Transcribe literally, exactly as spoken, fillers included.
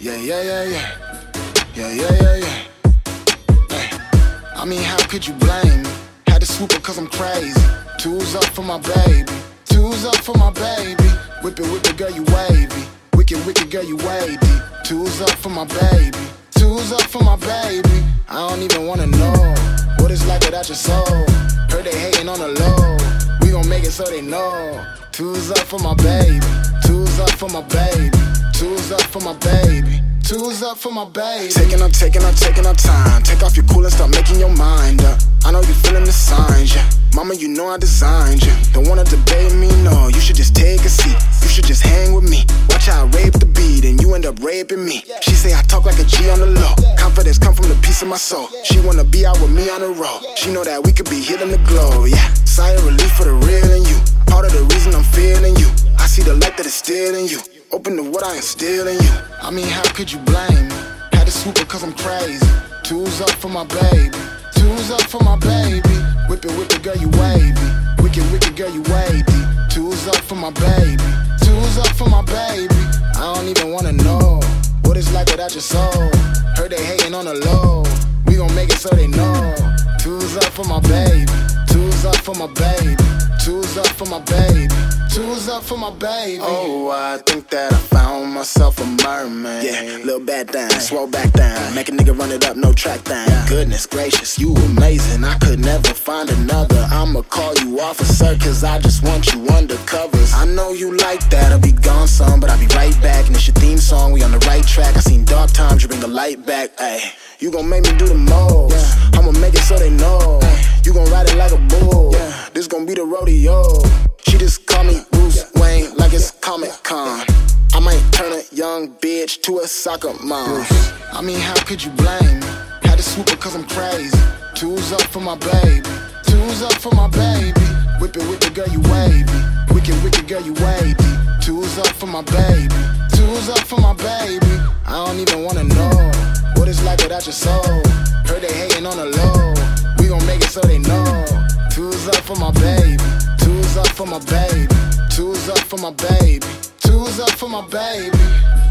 Yeah, yeah, yeah, yeah. Yeah, yeah, yeah, yeah. Hey. I mean, how could you blame me? Had to swoop her cause I'm crazy. Tools up for my baby. Tools up for my baby. Whip it, whip it, girl, you wavy. Wicked, wicked, girl, you wavy. Tools up for my baby. Tools up for my baby. I don't even wanna know what it's like without your soul. Heard they hating on the low. We gon' make it so they know. Tools up for my baby. Tools up for my baby. Tools up for my baby. Tools up for my baby. Taking up, taking up, taking up time. Take off your cool and start making your mind up. I know you feeling the signs, yeah. Mama, you know I designed you. Don't wanna debate me, no. You should just take a seat. You should just hang with me. Watch how I rape the beat and you end up raping me. She say I talk like a G on the low. Confidence come from the peace of my soul. She wanna be out with me on the road. She know that we could be hitting the glow, yeah. Sigh of relief for the real in you. Part of the reason I'm feeling you. I see the light that is still in you. Open to what I instill in you. I mean, how could you blame me? Had to swoop her cause I'm crazy. Tools up for my baby. Tools up for my baby. Whip it, whip it, girl, you wavy. Wicked, wicked, girl, you wavy. Tools up for my baby. Tools up for my baby. I don't even wanna know what it's like without your soul. Heard they hating on the low. We gon' make it so they know. Tools up for my baby. Tools up for my baby. Tools up for my baby. Tools up for my baby. Oh, I think that I found myself a merman. Yeah, little bad thing, swole back down. Make a nigga run it up, no track thing. Goodness gracious, you amazing. I could never find another. I'ma call you officer, cause I just want you undercovers. I know you like that, I'll be gone some, but I'll be right back. And it's your theme song, we on the right track. I seen dark times, you bring the light back. Ay, you gon' make me do the most. Yeah. I'ma make it so they know. Ay. You gon' ride it like a bull. Yeah. This gon' be the rodeo. She just call me Bruce Wayne like it's Comic-Con. I might turn a young bitch to a soccer mom. I mean, how could you blame me? Had to swoop her cause I'm crazy. Tools up for my baby. Tools up for my baby. Whip it, whip it, girl, you wavy. Wicked, wicked, girl, you wavy. Tools up for my baby. Tools up for my baby. I don't even wanna know what it's like without your soul. Heard they hating on the low. We gon' make it so they know. Tools up for my baby. Tools up for my baby. Tools up for my baby. Tools up for my baby.